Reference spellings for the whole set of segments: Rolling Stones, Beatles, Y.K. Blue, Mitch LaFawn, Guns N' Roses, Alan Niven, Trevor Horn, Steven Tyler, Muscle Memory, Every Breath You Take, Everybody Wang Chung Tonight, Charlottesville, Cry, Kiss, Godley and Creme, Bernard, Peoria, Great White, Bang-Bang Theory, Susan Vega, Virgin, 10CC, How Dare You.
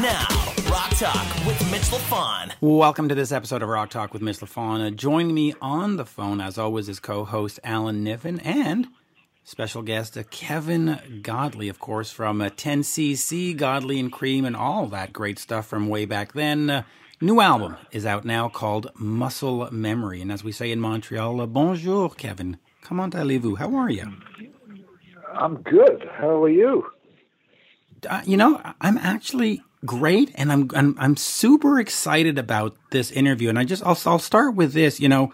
Now, Rock Talk with Mitch LaFawn. Welcome to this episode of Rock Talk with Mitch LaFawn. Joining me on the phone, as always, is co-host Alan Niven and special guest Kevin Godley, of course, from 10CC, Godley and Creme, and all that great stuff from way back then. New album is out now called Muscle Memory. And as we say in Montreal, bonjour, Kevin. Comment allez-vous? How are you? I'm good. How are you? I'm actually great, and I'm super excited about this interview. And I'll start with this. In the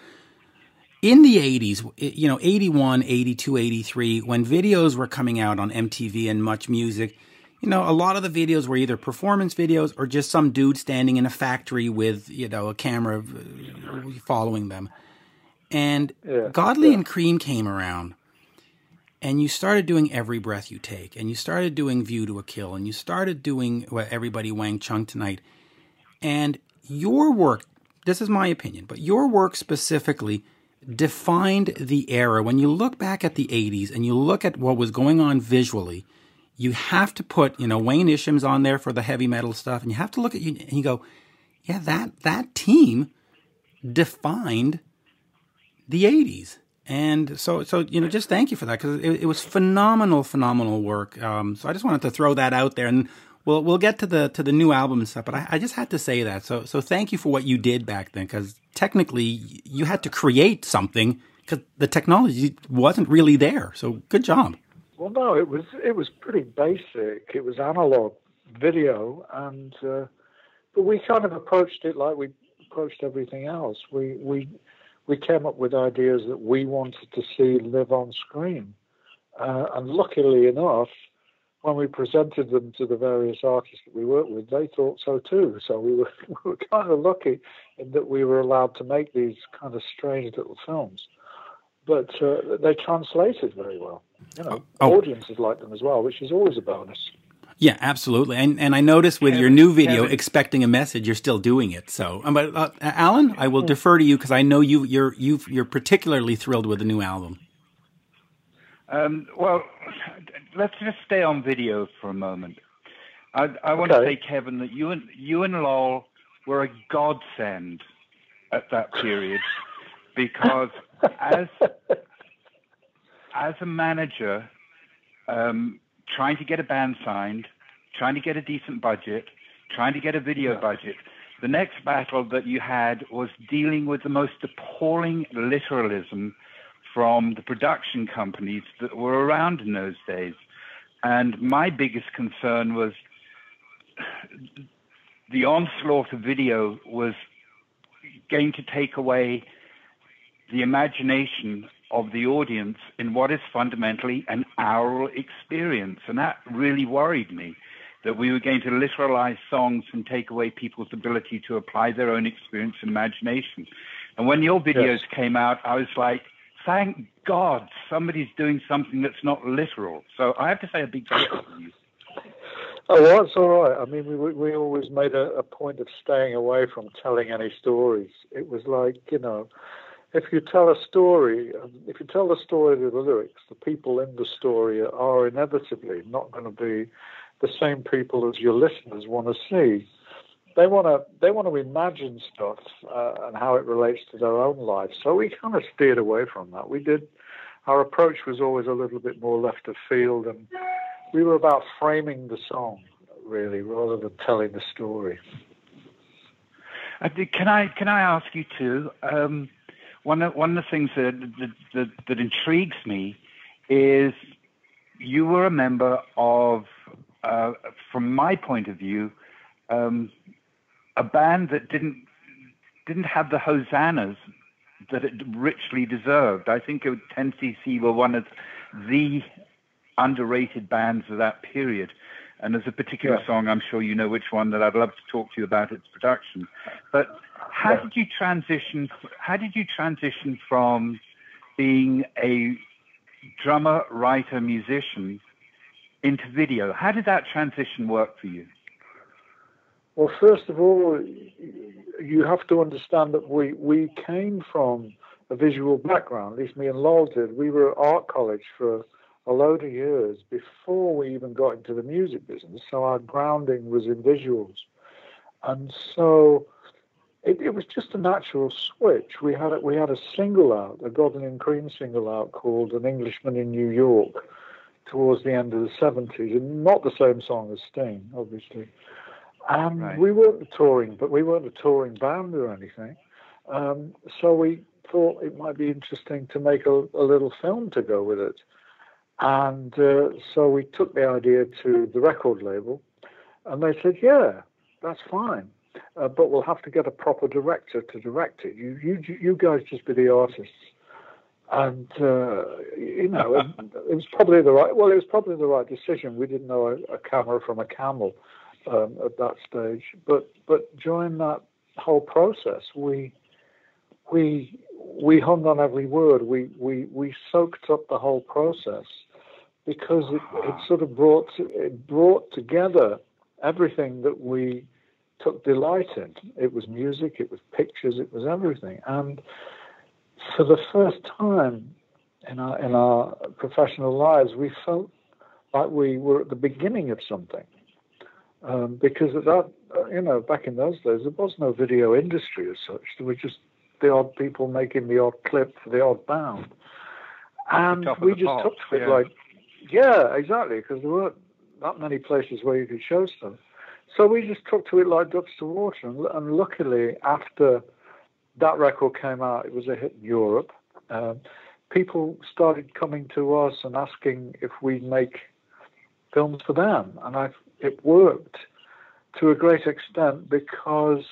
80s, 81, 82, 83, when videos were coming out on MTV and Much Music, a lot of the videos were either performance videos or just some dude standing in a factory with, a camera following them. And Godley and Creme came around. And you started doing Every Breath You Take, and you started doing View to a Kill, and you started doing Everybody Wang Chung Tonight. And your work, this is my opinion, but your work specifically defined the era. When you look back at the 80s and you look at what was going on visually, you have to put, Wayne Isham's on there for the heavy metal stuff, and you have to look at you and you go, yeah, that team defined the 80s. And so just thank you for that, because it was phenomenal work. So I just wanted to throw that out there, and we'll get to the new album and stuff. But I just had to say that. So thank you for what you did back then, because technically you had to create something because the technology wasn't really there. So good job. Well, no, it was pretty basic. It was analog video, and but we kind of approached it like we approached everything else. We came up with ideas that we wanted to see live on screen. And luckily enough, when we presented them to the various artists that we worked with, they thought so too. So we were kind of lucky in that we were allowed to make these kind of strange little films. But they translated very well. Audiences liked them as well, which is always a bonus. Yeah, absolutely. And I noticed with your new video, Expecting a Message, you're still doing it. So, but Alan, I will defer to you, because I know you're particularly thrilled with the new album. Well, let's just stay on video for a moment. I want to say, Kevin, that you and Lowell were a godsend at that period, because as a manager, trying to get a band signed, trying to get a decent budget, trying to get a video budget. The next battle that you had was dealing with the most appalling literalism from the production companies that were around in those days. And my biggest concern was the onslaught of video was going to take away the imagination of the audience in what is fundamentally an aural experience. And that really worried me, that we were going to literalize songs and take away people's ability to apply their own experience and imagination. And when your videos came out, I was like, thank God somebody's doing something that's not literal. So I have to say a big thank you. Oh, well, that's all right. I mean, we always made a point of staying away from telling any stories. It was like, if you tell a story, with the lyrics, the people in the story are inevitably not going to be the same people as your listeners want to see. They want to imagine stuff and how it relates to their own life. So we kind of steered away from that. Our approach was always a little bit more left of field, and we were about framing the song, really, rather than telling the story. Can I ask you too? One of the things that intrigues me is you were a member of, from my point of view, a band that didn't have the hosannas that it richly deserved. I think 10CC were one of the underrated bands of that period. And there's a particular song, I'm sure you know which one, that I'd love to talk to you about its production. But how did you transition from being a drummer, writer, musician into video? How did that transition work for you? Well, first of all, you have to understand that we came from a visual background, at least me and Lowell did. We were at art college for a load of years before we even got into the music business, so our grounding was in visuals. And so it was just a natural switch. We had a single out, a Godley and Creme single out called An Englishman in New York towards the end of the 70s, and not the same song as Sting, obviously. And right. We weren't a touring band or anything. So we thought it might be interesting to make a little film to go with it. And so we took the idea to the record label, and they said, yeah, that's fine, but we'll have to get a proper director to direct it. You guys just be the artists. And, it was probably the right decision. We didn't know a camera from a camel at that stage. But during that whole process, we hung on every word. We soaked up the whole process because it sort of brought together everything that we took delight in. It was music, it was pictures, it was everything. And for the first time in our professional lives, we felt like we were at the beginning of something. Because at that, back in those days, there was no video industry as such. There were just the odd people making the odd clip for the odd band. And we just took to it like, yeah, exactly, because there weren't that many places where you could show stuff. So we just took to it like ducks to water. And luckily, after that record came out, it was a hit in Europe. People started coming to us and asking if we'd make films for them. And it worked to a great extent because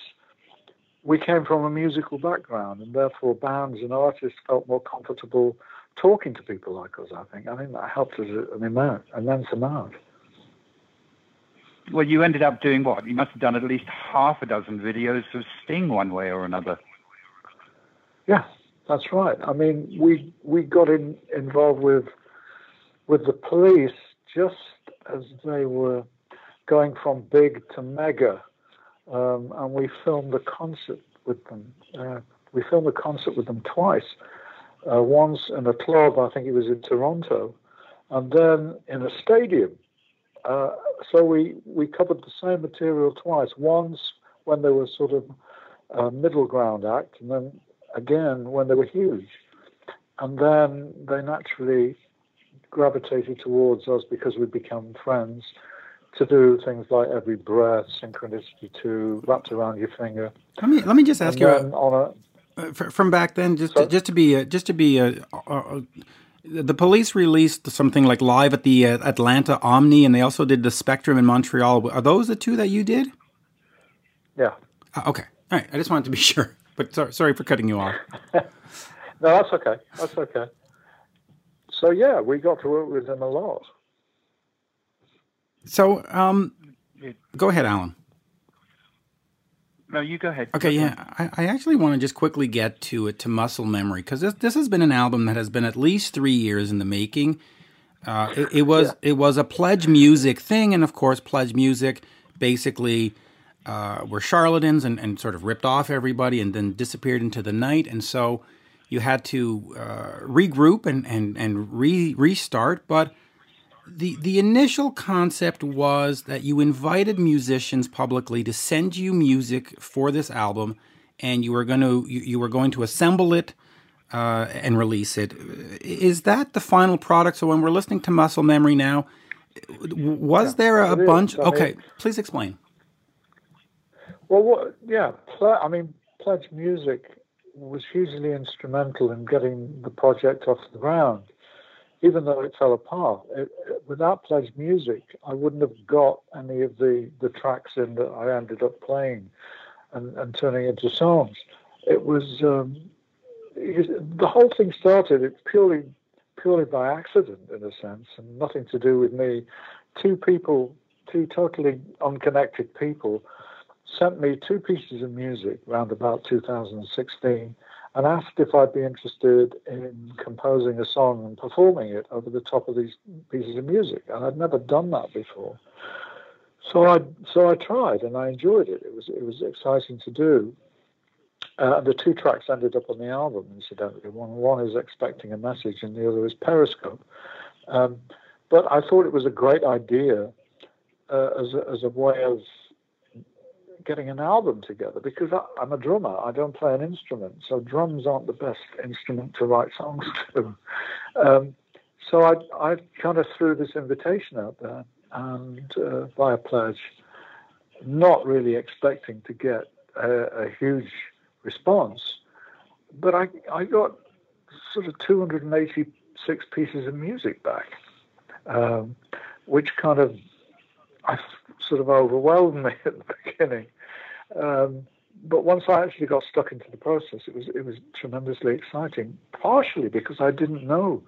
we came from a musical background, and therefore bands and artists felt more comfortable talking to people like us, I think. I think that helped us an immense amount. Well, you ended up doing what? You must have done at least half a dozen videos of Sting one way or another. Yeah, that's right. I mean, we got involved with the police just as they were going from big to mega, and we filmed a concert with them. We filmed a concert with them twice, once in a club, I think it was in Toronto, and then in a stadium. So we covered the same material twice, once when they were sort of a middle ground act, and then again when they were huge. And then they naturally gravitated towards us because we'd become friends, to do things like Every Breath, Synchronicity 2, Wrapped Around Your Finger. Let me just ask you from back then, the police released something like Live at the Atlanta Omni, and they also did the Spectrum in Montreal. Are those the two that you did? Yeah. Okay. All right. I just wanted to be sure, but sorry for cutting you off. No, that's okay. That's okay. So yeah, we got to work with them a lot. So, go ahead, Alan. No, you go ahead. Okay, yeah. I actually want to just quickly get to Muscle Memory, because this has been an album that has been at least 3 years in the making. It was a Pledge Music thing, and of course, Pledge Music basically were charlatans and sort of ripped off everybody and then disappeared into the night, and so you had to regroup and restart, but the initial concept was that you invited musicians publicly to send you music for this album, and you were going to assemble it and release it. Is that the final product? So when we're listening to Muscle Memory now, was there a bunch? Okay, please explain. Well, Pledge Music was hugely instrumental in getting the project off the ground. Even though it fell apart, without Pledge Music, I wouldn't have got any of the tracks in that I ended up playing and turning into songs. It was the whole thing started. It's purely by accident, in a sense, and nothing to do with me. Two totally unconnected people, sent me two pieces of music around about 2016. And asked if I'd be interested in composing a song and performing it over the top of these pieces of music. And I'd never done that before. So I tried, and I enjoyed it. It was exciting to do. The two tracks ended up on the album, incidentally. One is Expecting a Message, and the other is Periscope. But I thought it was a great idea as a way of getting an album together, because I'm a drummer. I don't play an instrument, so drums aren't the best instrument to write songs to. So I kind of threw this invitation out there, and by a pledge, not really expecting to get a huge response, but I got sort of 286 pieces of music back, which kind of sort of overwhelmed me at the beginning. But once I actually got stuck into the process, it was tremendously exciting, partially because I didn't know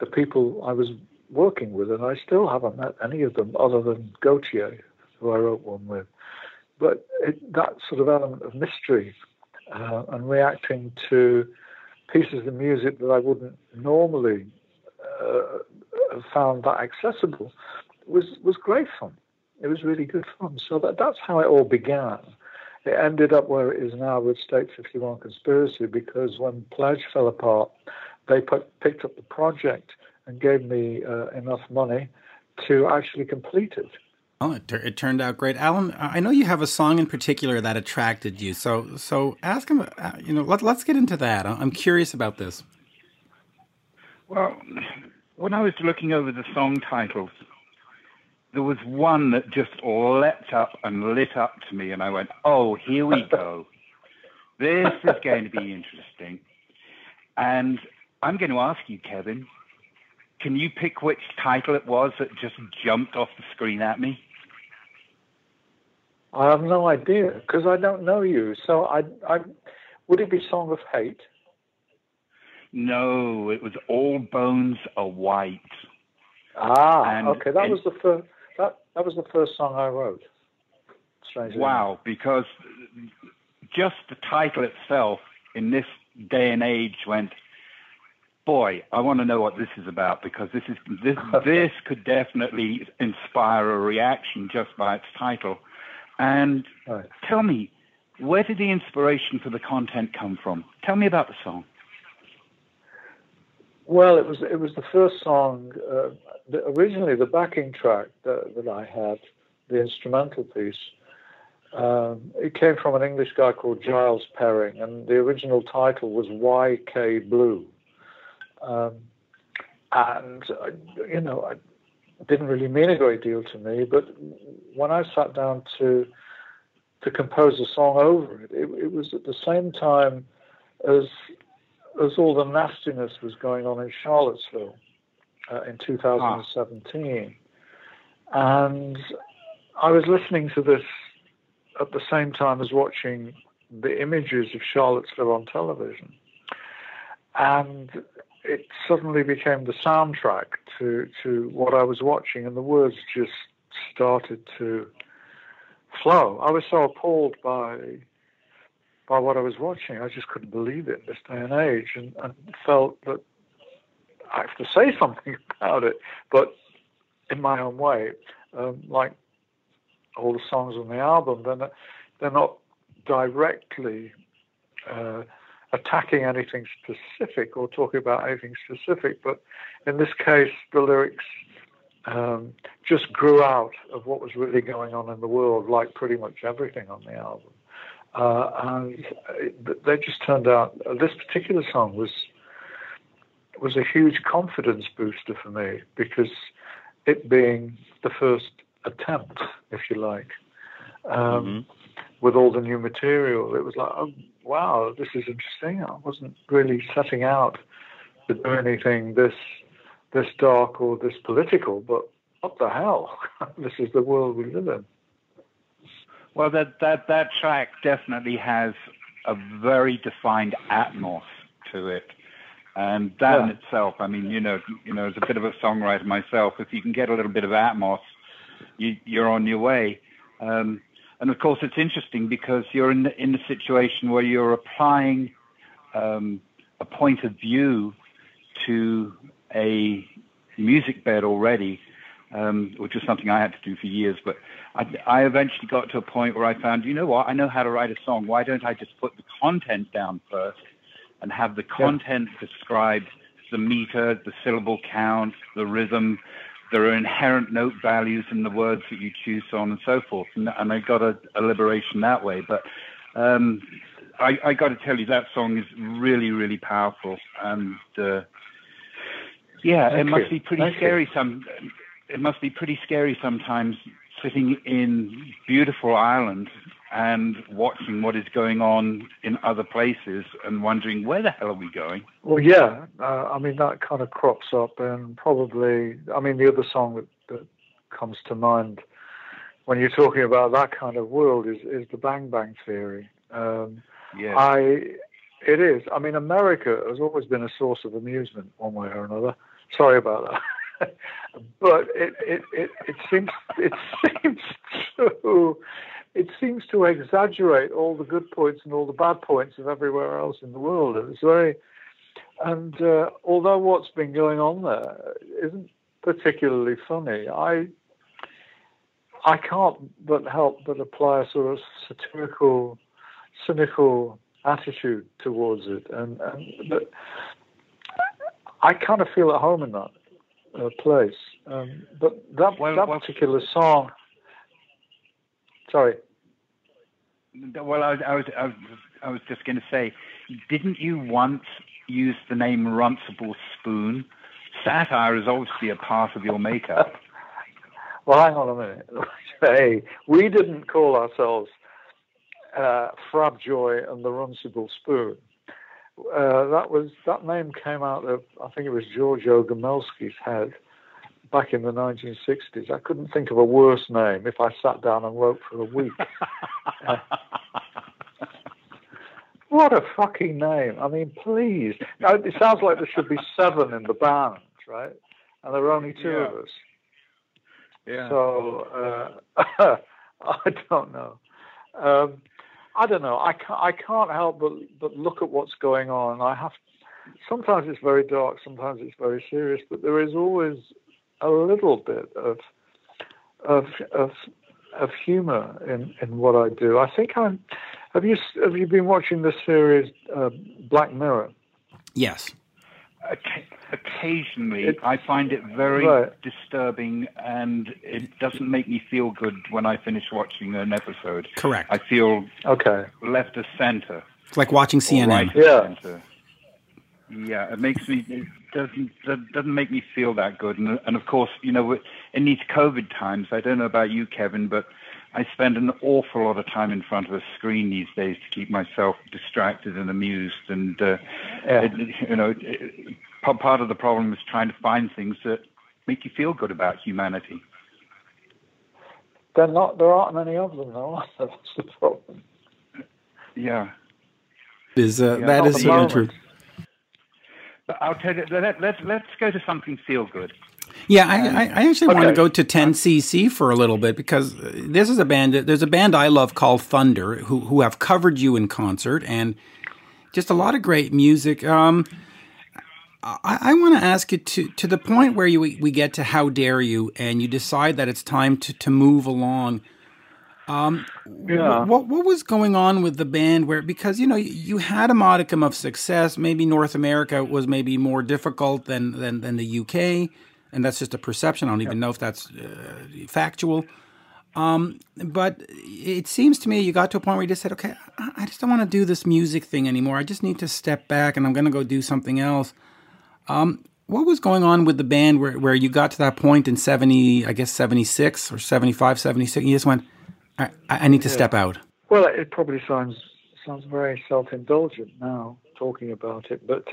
the people I was working with, and I still haven't met any of them other than Gautier, who I wrote one with. But that sort of element of mystery and reacting to pieces of music that I wouldn't normally have found that accessible was great fun. It was really good fun. So that's how it all began. It ended up where it is now with State 51 Conspiracy, because when Pledge fell apart, they picked up the project and gave me enough money to actually complete it. Well, it turned out great. Alan, I know you have a song in particular that attracted you. So ask him, let's get into that. I'm curious about this. Well, when I was looking over the song titles, there was one that just leapt up and lit up to me, and I went, oh, here we go. This is going to be interesting. And I'm going to ask you, Kevin, can you pick which title it was that just jumped off the screen at me? I have no idea, because I don't know you. So would it be Song of Hate? No, it was All Bones Are White. Ah, and okay. That was the first. That was the first song I wrote. Strangely. Wow, because just the title itself in this day and age went, boy, I want to know what this is about, because this could definitely inspire a reaction just by its title. And right. Tell me, where did the inspiration for the content come from? Tell me about the song. Well, it was the first song. Originally, the backing track that I had, the instrumental piece, it came from an English guy called Giles Perring, and the original title was Y.K. Blue. And it didn't really mean a great deal to me, but when I sat down to compose a song over it, it was at the same time as all the nastiness was going on in Charlottesville in 2017. Ah. And I was listening to this at the same time as watching the images of Charlottesville on television. And it suddenly became the soundtrack to what I was watching, and the words just started to flow. I was so appalled by what I was watching. I just couldn't believe it in this day and age, and felt that I have to say something about it, but in my own way. Like all the songs on the album, they're not directly attacking anything specific or talking about anything specific, but in this case, the lyrics just grew out of what was really going on in the world, like pretty much everything on the album. And they just turned out, this particular song was a huge confidence booster for me, because it being the first attempt, if you like, with all the new material, it was like, oh, wow, this is interesting. I wasn't really setting out to do anything this dark or this political, but what the hell? This is the world we live in. Well, that track definitely has a very defined atmos to it, and that in itself. I mean, you know, as a bit of a songwriter myself, if you can get a little bit of atmos, you're on your way. And of course, it's interesting because you're in the situation where you're applying a point of view to a music bed already. Which is something I had to do for years, but I eventually got to a point where I found, you know what, I know how to write a song. Why don't I just put the content down first and have the content described the meter, the syllable count, the rhythm. There are inherent note values in the words that you choose, so on and so forth. And I got a liberation that way. But I got to tell you, that song is really, really powerful. And yeah, it must be pretty scary sometimes, sitting in beautiful Ireland and watching what is going on in other places and wondering, where the hell are we going? Well, yeah, I mean, that kind of crops up, and probably, I mean, the other song that comes to mind when you're talking about that kind of world is the Bang-Bang Theory. Yeah. It is. I mean, America has always been a source of amusement one way or another. Sorry about that. But it seems to exaggerate all the good points and all the bad points of everywhere else in the world. It's very, and although what's been going on there isn't particularly funny, I can't but help but apply a sort of satirical, cynical attitude towards it, and I kind of feel at home in that. Place, but that particular song. Sorry. Well, I was just going to say, didn't you once use the name Runcible Spoon? Satire is obviously a part of your makeup. Well, hang on a minute. Hey, we didn't call ourselves Frabjoy and the Runcible Spoon. That name came out of, I think it was Giorgio Gomelski's head back in the 1960s. I couldn't think of a worse name if I sat down and wrote for a week. What a fucking name. I mean, please. Now, it sounds like there should be 7 in the band, right? And there are only 2 of us. Yeah. So, I don't know. I don't know. I can't help but look at what's going on. Sometimes it's very dark, sometimes it's very serious, but there is always a little bit of humor in what I do. I think I'm. Have you been watching the series Black Mirror? Yes. Occasionally, I find it very disturbing, and it doesn't make me feel good when I finish watching an episode. Correct. I feel left of center. It's like watching CNN. Yeah, it makes me. It doesn't make me feel that good. And of course, you know, in these COVID times, I don't know about you, Kevin, but I spend an awful lot of time in front of a screen these days to keep myself distracted and amused. And, part of the problem is trying to find things that make you feel good about humanity. There aren't many of them, though. That's the problem. Yeah. That is very true. But I'll tell you, let's go to something feel good. Yeah, I actually want to go to 10CC for a little bit, because this is a band. There's a band I love called Thunder, who have covered you in concert, and just a lot of great music. I want to ask you to the point where we get to How Dare You, and you decide that it's time to move along. What was going on with the band? Because you know you had a modicum of success. Maybe North America was maybe more difficult than the UK. And that's just a perception. I don't even know if that's factual. But it seems to me you got to a point where you just said, okay, I just don't want to do this music thing anymore. I just need to step back, and I'm going to go do something else. What was going on with the band where you got to that point in 76 or 75, 76? You just went, I need to step out. Well, it probably sounds very self-indulgent now talking about it. But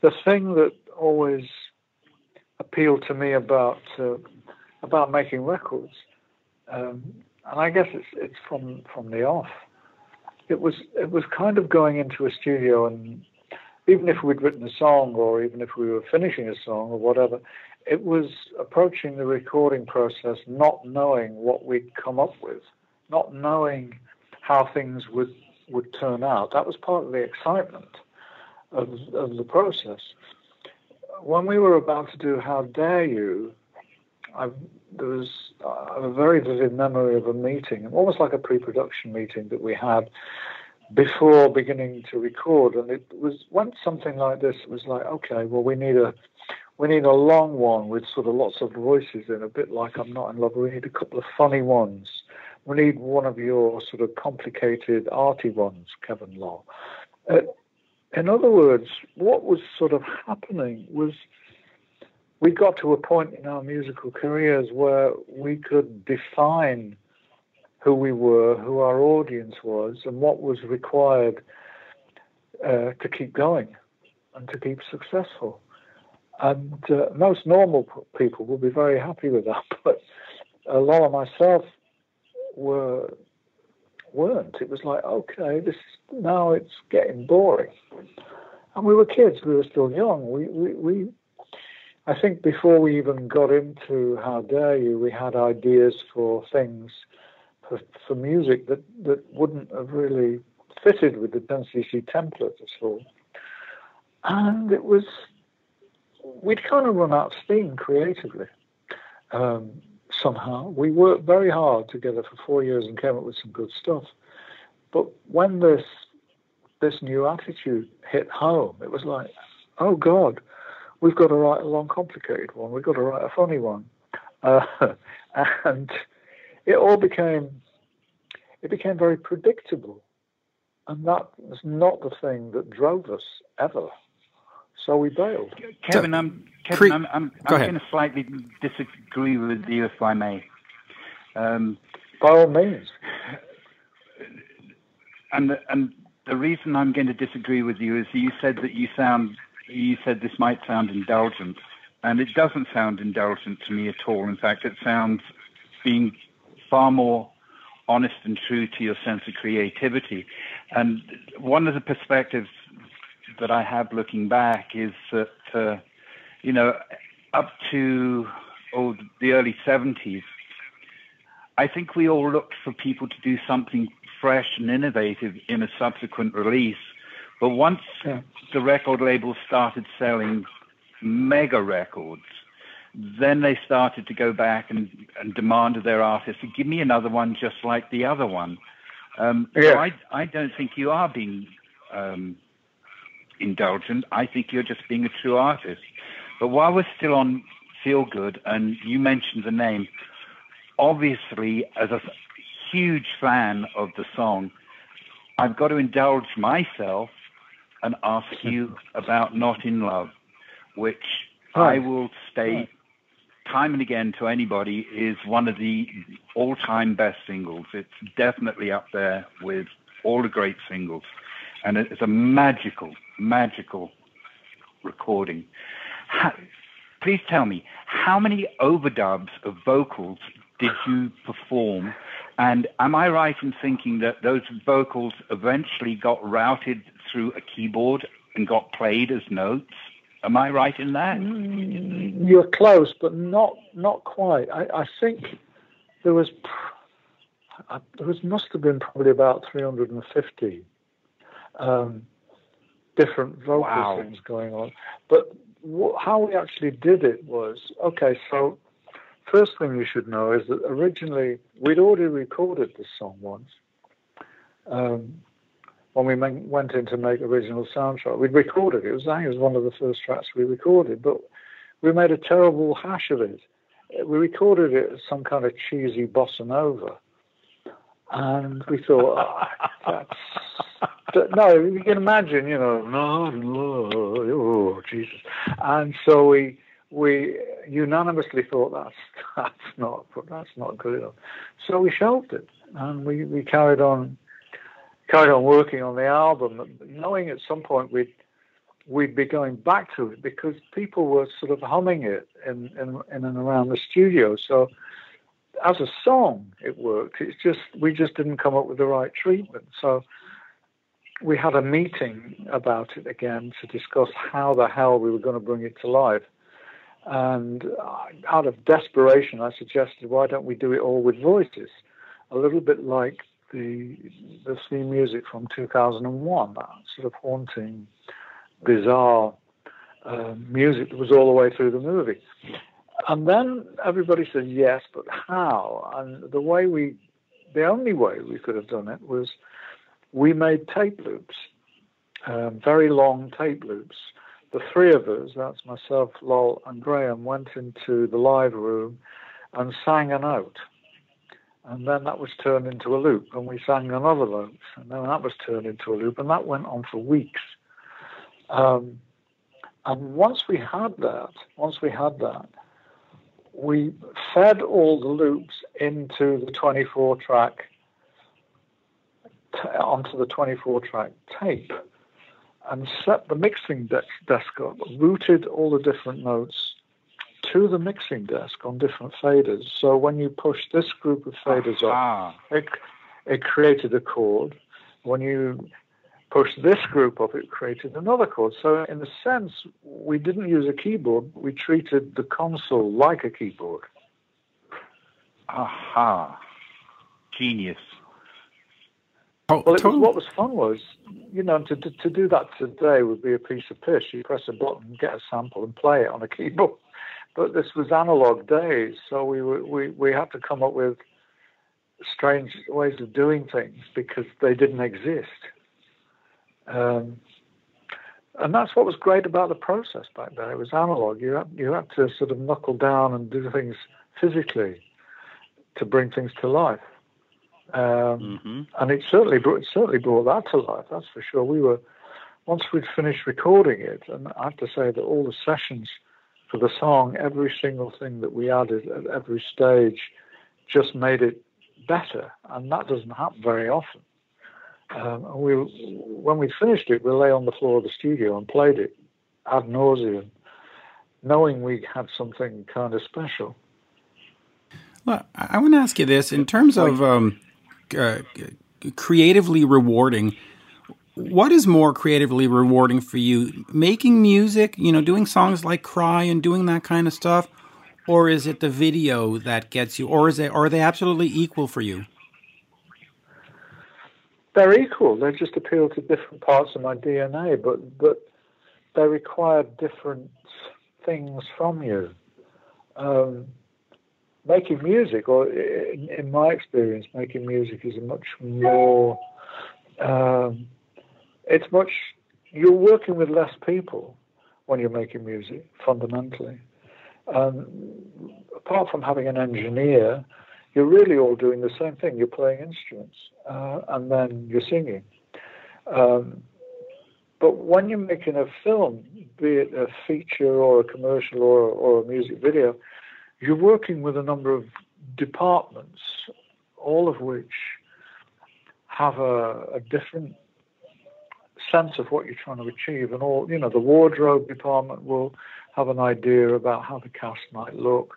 the thing that always appealed to me about making records, and I guess it's from the off. It was kind of going into a studio, and even if we'd written a song, or even if we were finishing a song or whatever, it was approaching the recording process not knowing what we'd come up with, not knowing how things would turn out. That was part of the excitement of the process. When we were about to do How Dare You, I have a very vivid memory of a meeting, almost like a pre-production meeting that we had before beginning to record. And it was when something like this, it was like, okay, well, we need a long one with sort of lots of voices in, a bit like I'm Not in Love. We need a couple of funny ones. We need one of your sort of complicated, arty ones, Kevin Law. In other words, what was sort of happening was we got to a point in our musical careers where we could define who we were, who our audience was, and what was required to keep going and to keep successful. And most normal people will be very happy with that, but a lot of myself weren't. It was like, okay, now it's getting boring. And we were kids; we were still young. We I think before we even got into How Dare You, we had ideas for things, for music that wouldn't have really fitted with the 10CC template at all. And it was, we'd kind of run out of steam creatively. Somehow we worked very hard together for 4 years and came up with some good stuff. But when this new attitude hit home, it was like, oh God, we've got to write a long, complicated one. We've got to write a funny one, and it all became very predictable, and that was not the thing that drove us ever. So we bailed. Kevin, I'm going to slightly disagree with you, if I may. By all means. And the reason I'm going to disagree with you is you said that you said this might sound indulgent, and it doesn't sound indulgent to me at all. In fact, it sounds being far more honest and true to your sense of creativity. And one of the perspectives that I have looking back is that, up to the early 70s, I think we all looked for people to do something fresh and innovative in a subsequent release. But once the record labels started selling mega records, then they started to go back and demand of their artists, give me another one just like the other one. So I don't think you are being indulgent. I think you're just being a true artist. But while we're still on Feel Good, and you mentioned the name, obviously as a huge fan of the song, I've got to indulge myself and ask you about Not in Love, which I will state time and again to anybody is one of the all-time best singles. It's definitely up there with all the great singles. And it's a magical, magical recording. Please tell me, how many overdubs of vocals did you perform? And am I right in thinking that those vocals eventually got routed through a keyboard and got played as notes? Am I right in that? You're close, but not quite. I think there must have been probably about 350. Different vocal things going on. But how we actually did it was, okay, so first thing you should know is that originally we'd already recorded this song once. When we went in to make original soundtrack, we'd recorded it. It was one of the first tracks we recorded, but we made a terrible hash of it. We recorded it as some kind of cheesy bossa nova. And we thought, no, you can imagine, no, oh, Jesus. And so we unanimously thought that's not good enough. So we shelved it, and we carried on working on the album, knowing at some point we'd be going back to it because people were sort of humming it in and around the studio. So as a song, it worked. It's just we just didn't come up with the right treatment. So we had a meeting about it again to discuss how the hell we were going to bring it to life. And out of desperation, I suggested, why don't we do it all with voices? A little bit like the theme music from 2001, that sort of haunting, bizarre music that was all the way through the movie. And then everybody said, yes, but how? And the only way we could have done it was we made tape loops, very long tape loops. The three of us, that's myself, Lowell, and Graham, went into the live room and sang a note. And then that was turned into a loop, and we sang another loop, and then that was turned into a loop, and that went on for weeks. And once we had that, we fed all the loops into the 24-track tape, and set the mixing desk up, routed all the different notes to the mixing desk on different faders. So when you push this group of faders up, it created a chord. When you push this group up, it created another chord. So in a sense, we didn't use a keyboard. We treated the console like a keyboard. Aha. Genius. Oh, well, what was fun was, you know, to do that today would be a piece of piss. You press a button, get a sample, and play it on a keyboard. But this was analog days, so we had to come up with strange ways of doing things because they didn't exist. And that's what was great about the process back then. It was analog. You had to sort of knuckle down and do things physically to bring things to life. And it certainly brought that to life, that's for sure. Once we'd finished recording it, and I have to say that all the sessions for the song, every single thing that we added at every stage just made it better, and that doesn't happen very often. And when we finished it, we lay on the floor of the studio and played it ad nauseum, knowing we had something kind of special. Well, I want to ask you this, in terms of creatively rewarding, what is more creatively rewarding for you? Making music, you know, doing songs like Cry and doing that kind of stuff, or is it the video that gets you, or are they absolutely equal for you? They're equal. They just appeal to different parts of my DNA, but they require different things from you. Making music, or in my experience, making music is a much more... you're working with less people when you're making music, fundamentally. Apart from having an engineer, you're really all doing the same thing. You're playing instruments, and then you're singing. But when you're making a film, be it a feature or a commercial or a music video, you're working with a number of departments, all of which have a different sense of what you're trying to achieve, and all, you know, the wardrobe department will have an idea about how the cast might look,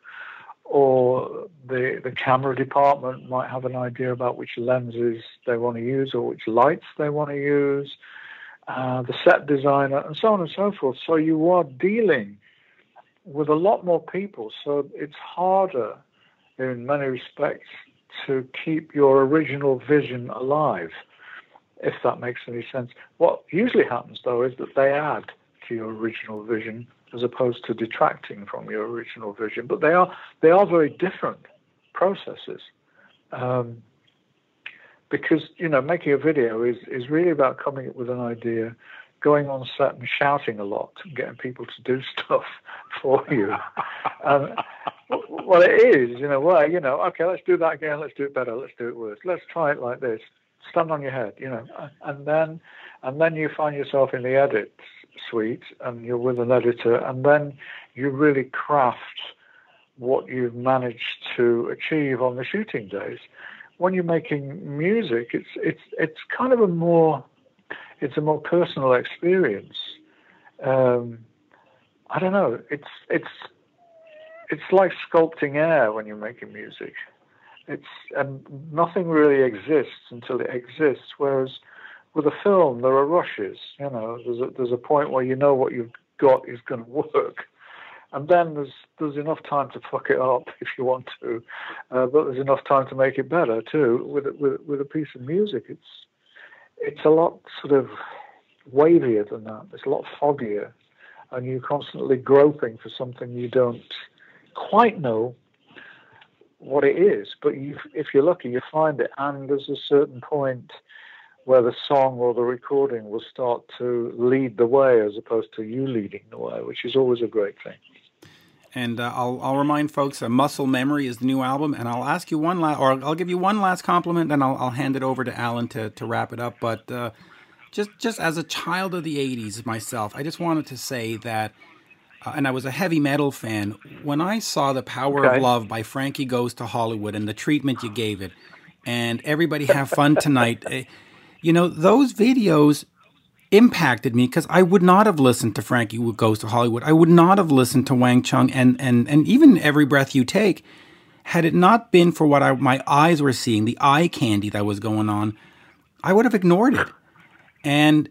or the camera department might have an idea about which lenses they want to use or which lights they want to use, the set designer, and so on and so forth. So you are dealing with a lot more people, so it's harder in many respects to keep your original vision alive, if that makes any sense. What usually happens, though, is that they add to your original vision as opposed to detracting from your original vision. But they are very different processes. Because, you know, making a video is really about coming up with an idea, going on set and shouting a lot, and getting people to do stuff for you. Well, it is, in a way, you know, okay, let's do that again, let's do it better, let's do it worse, let's try it like this. Stand on your head, you know, and then you find yourself in the edit suite, and you're with an editor, and then you really craft what you've managed to achieve on the shooting days. When you're making music, it's kind of a more personal experience. I don't know. It's like sculpting air when you're making music. And nothing really exists until it exists. Whereas with a film, there are rushes. You know, there's a point where you know what you've got is going to work, and then there's enough time to fuck it up if you want to, but there's enough time to make it better too. With a piece of music, it's a lot sort of wavier than that. It's a lot foggier, and you're constantly groping for something you don't quite know what it is, but if you're lucky, you find it. And there's a certain point where the song or the recording will start to lead the way as opposed to you leading the way, which is always a great thing. And I'll remind folks, Muscle Memory is the new album, and I'll ask you one last, or I'll give you one last compliment, and I'll hand it over to Alan to wrap it up. But just as a child of the 80s myself, I just wanted to say that, and I was a heavy metal fan, when I saw The Power of Love by Frankie Goes to Hollywood and the treatment you gave it, and Everybody Have Fun Tonight, you know, those videos impacted me because I would not have listened to Frankie Goes to Hollywood. I would not have listened to Wang Chung and even Every Breath You Take had it not been for what my eyes were seeing, the eye candy that was going on. I would have ignored it. And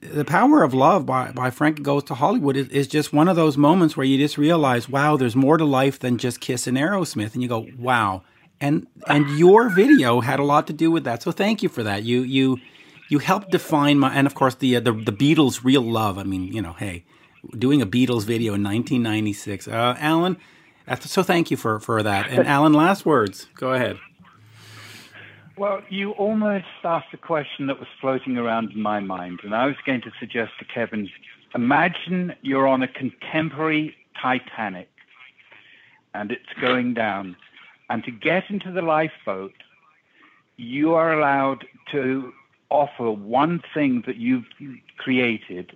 The Power of Love by Frankie Goes to Hollywood is just one of those moments where you just realize, wow, there's more to life than just Kiss and Aerosmith. And you go, wow. And your video had a lot to do with that. So thank you for that. You helped define my, and of course the Beatles' Real Love. I mean, you know, hey, doing a Beatles video in 1996. Alan, so thank you for that. And Alan, last words. Go ahead. Well, you almost asked a question that was floating around in my mind, and I was going to suggest to Kevin, imagine you're on a contemporary Titanic, and it's going down. And to get into the lifeboat, you are allowed to offer one thing that you've created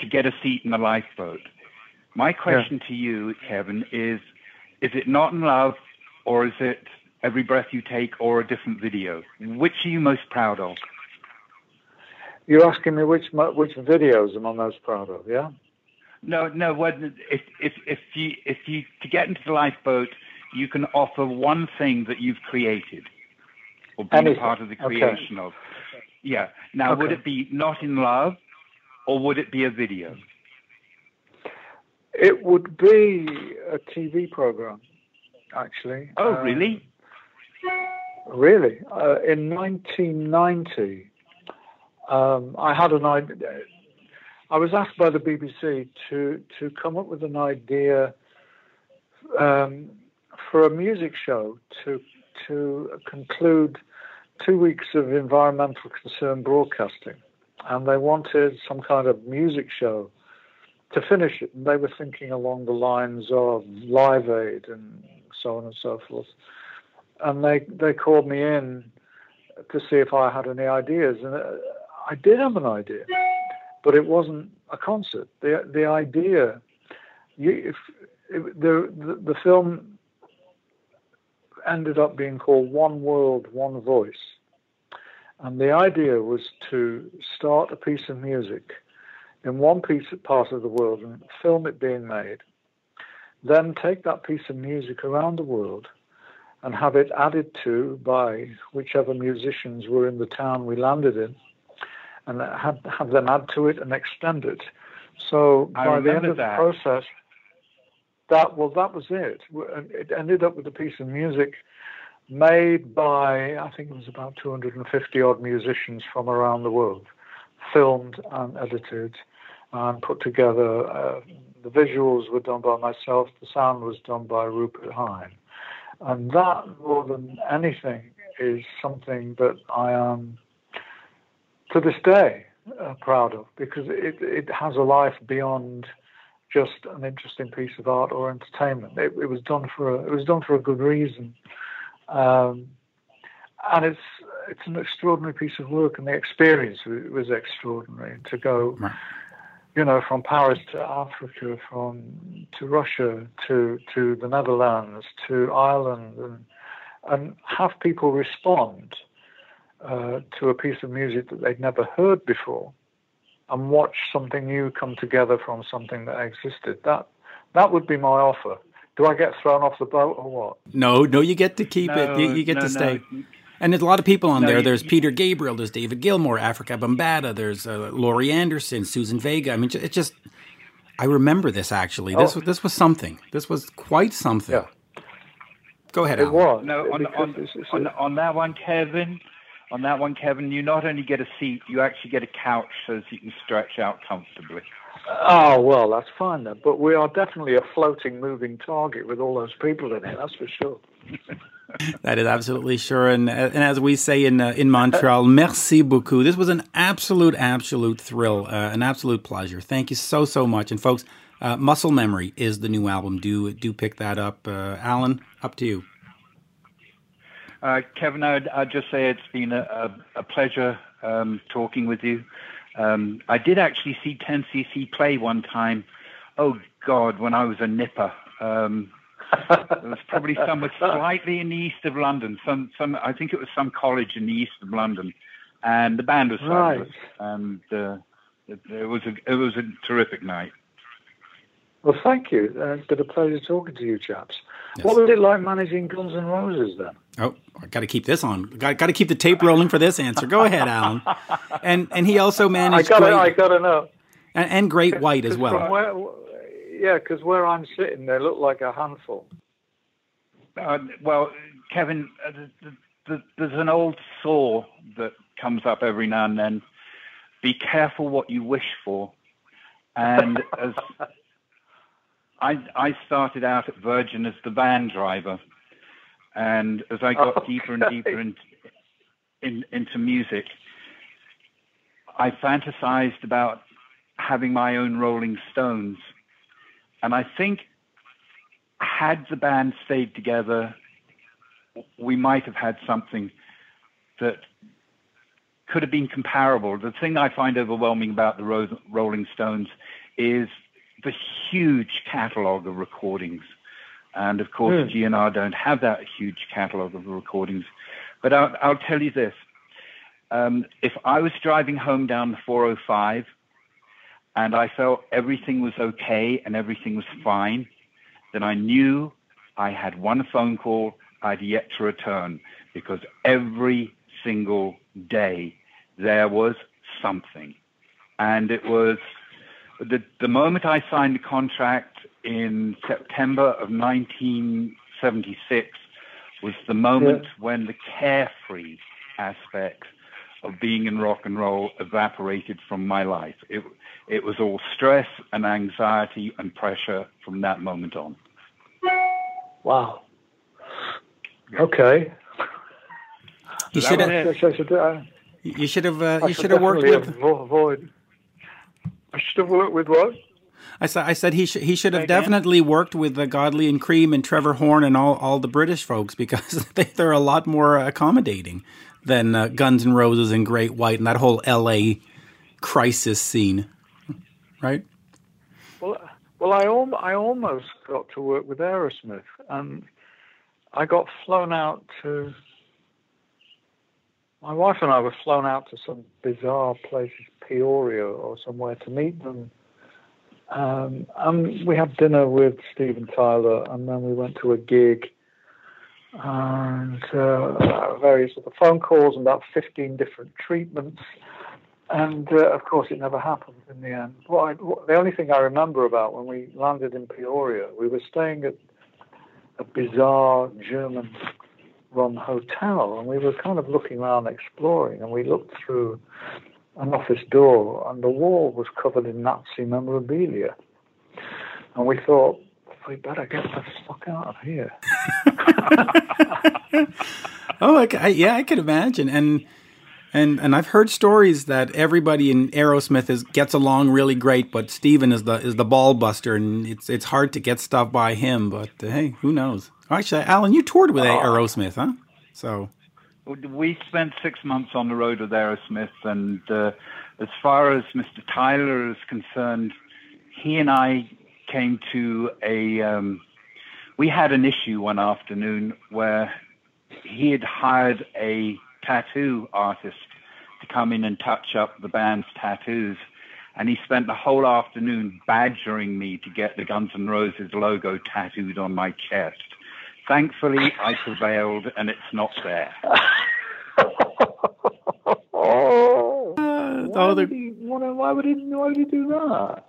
to get a seat in the lifeboat. My question to you, Kevin, is it Not in Love, or is it Every Breath You Take, or a different video? Which are you most proud of? You're asking me which videos am I most proud of, yeah? No, if you to get into the lifeboat, you can offer one thing that you've created, or been a part of the creation of. Yeah. Now, would it be Not in Love, or would it be a video? It would be a TV program, actually. Oh, really? Really? In 1990, I had an idea. I was asked by the BBC to come up with an idea for a music show to conclude 2 weeks of environmental concern broadcasting, and they wanted some kind of music show to finish it, and they were thinking along the lines of Live Aid and so on and so forth, and they called me in to see if I had any ideas, and I did have an idea, but it wasn't a concert. The idea, the film ended up being called One World, One Voice. And the idea was to start a piece of music in one part of the world and film it being made, then take that piece of music around the world and have it added to by whichever musicians were in the town we landed in, and have them add to it and extend it. So by the end of the process... that was it. It ended up with a piece of music made by, I think it was about 250-odd musicians from around the world, filmed and edited and put together. The visuals were done by myself. The sound was done by Rupert Hine. And that, more than anything, is something that I am, to this day, proud of, because it has a life beyond just an interesting piece of art or entertainment. It was done for a good reason, and it's an extraordinary piece of work, and the experience was extraordinary. To go, you know, from Paris to Africa, to Russia to the Netherlands to Ireland, and have people respond to a piece of music that they'd never heard before, and watch something new come together from something that existed. That would be my offer. Do I get thrown off the boat or what? No, you get to keep it. You get to stay. No. And there's a lot of people on there. There's Peter Gabriel, there's David Gilmour, Afrika Bambaataa, there's Laurie Anderson, Susan Vega. I mean, it just... I remember this, actually. This was something. This was quite something. Yeah. Go ahead, Alan. It was. No, on that one, Kevin... On that one, Kevin, you not only get a seat, you actually get a couch so that you can stretch out comfortably. Oh, well, that's fine then. But we are definitely a floating, moving target with all those people in it, that's for sure. That is absolutely sure. And as we say in Montreal, merci beaucoup. This was an absolute thrill, an absolute pleasure. Thank you so much. And folks, Muscle Memory is the new album. Do pick that up. Alan, up to you. Kevin, I'd just say it's been a pleasure talking with you. I did actually see 10CC play one time. Oh, God, when I was a nipper. It was probably somewhere slightly in the east of London. I think it was some college in the east of London. And the band was fabulous. Right. And it was a terrific night. Well, thank you. It's been a pleasure talking to you, chaps. Yes. What was it like managing Guns N' Roses then? Oh, I got to keep this on. Got to keep the tape rolling for this answer. Go ahead, Alan. And he also managed. I gotta know. And Great White as well. Because where I'm sitting, they look like a handful. Well, Kevin, there's an old saw that comes up every now and then. Be careful what you wish for, and as. I started out at Virgin as the van driver, and as I got deeper and deeper into music, I fantasized about having my own Rolling Stones. And I think had the band stayed together, we might have had something that could have been comparable. The thing I find overwhelming about the Rolling Stones is the huge catalogue of recordings. And of course, GNR don't have that huge catalogue of recordings. But I'll tell you this. If I was driving home down the 405 and I felt everything was okay and everything was fine, then I knew I had one phone call I'd yet to return, because every single day there was something. And it was... The moment I signed the contract in September of 1976 was the moment when the carefree aspect of being in rock and roll evaporated from my life. It was all stress and anxiety and pressure from that moment on. Wow. Okay. You should have worked with... I should have worked with what? I said he should have definitely worked with Godley and Creme and Trevor Horn and all the British folks, because they're a lot more accommodating than Guns N' Roses and Great White and that whole L.A. crisis scene, right? Well, I almost got to work with Aerosmith, and I got flown out to... My wife and I were flown out to some bizarre place, Peoria or somewhere, to meet them. And we had dinner with Steven Tyler, and then we went to a gig. And various other phone calls and about 15 different treatments. And, of course, it never happened in the end. The only thing I remember about when we landed in Peoria, we were staying at a bizarre German-run hotel, and we were kind of looking around, exploring, and we looked through an office door, and the wall was covered in Nazi memorabilia. And we thought, we better get the fuck out of here. I could imagine. And I've heard stories that everybody in Aerosmith gets along really great, but Steven is the ball buster, and it's hard to get stuff by him. But hey, who knows? Actually, Alan, you toured with Aerosmith, huh? So. We spent 6 months on the road with Aerosmith, and as far as Mr. Tyler is concerned, he and I came to we had an issue one afternoon where he had hired a tattoo artist to come in and touch up the band's tattoos, and he spent the whole afternoon badgering me to get the Guns N' Roses logo tattooed on my chest. Thankfully, I prevailed, and it's not there. Why would he do that?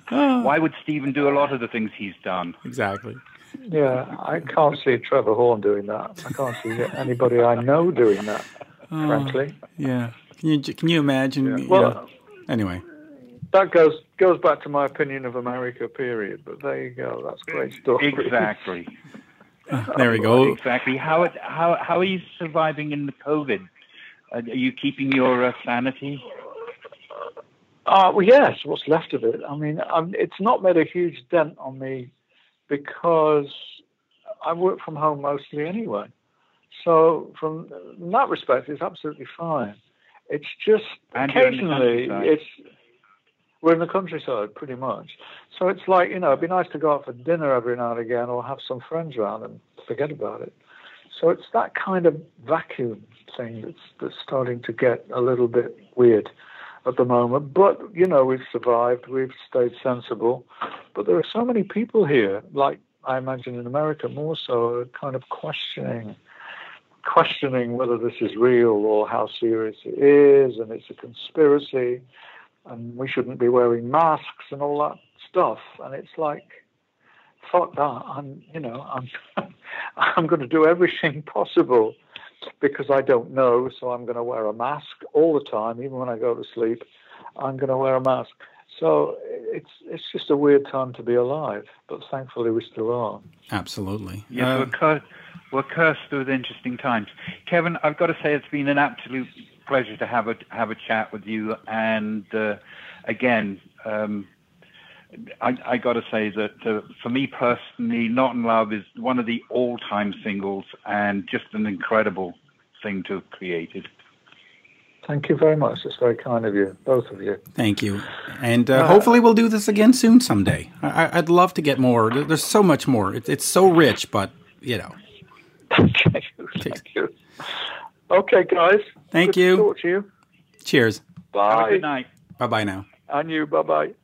Why would Steven do a lot of the things he's done? Exactly. Yeah, I can't see Trevor Horn doing that. I can't see anybody I know doing that, frankly. Yeah. Can you imagine? Yeah. Well, anyway. That goes back to my opinion of America, period. But there you go. That's great stuff. Exactly. There we go. Exactly. How are you surviving in the COVID? Are you keeping your sanity? Well, yes. What's left of it. I mean, it's not made a huge dent on me because I work from home mostly anyway. So from that respect, it's absolutely fine. It's just occasionally we're in the countryside, pretty much. So it's like, you know, it'd be nice to go out for dinner every now and again or have some friends around and forget about it. So it's that kind of vacuum thing that's starting to get a little bit weird at the moment. But, you know, we've survived. We've stayed sensible. But there are so many people here, like I imagine in America more so, kind of questioning whether this is real or how serious it is, and it's a conspiracy, and we shouldn't be wearing masks and all that stuff. And it's like, fuck that. I'm I'm going to do everything possible because I don't know. So I'm going to wear a mask all the time, even when I go to sleep. I'm going to wear a mask. So it's just a weird time to be alive, but thankfully we still are. Absolutely. Yeah, we're cursed with interesting times. Kevin, I've got to say it's been an absolute pleasure to have a chat with you. And again, I got to say that for me personally, Not in Love is one of the all-time singles and just an incredible thing to have created. Thank you very much. It's very kind of you, both of you. Thank you. And hopefully we'll do this again soon someday. I'd love to get more. There's so much more. It's so rich, but, you know. Thank you. Okay, guys. Thank you. Good to talk to you. Cheers. Bye. Have a good night. Bye-bye now. And you, bye-bye.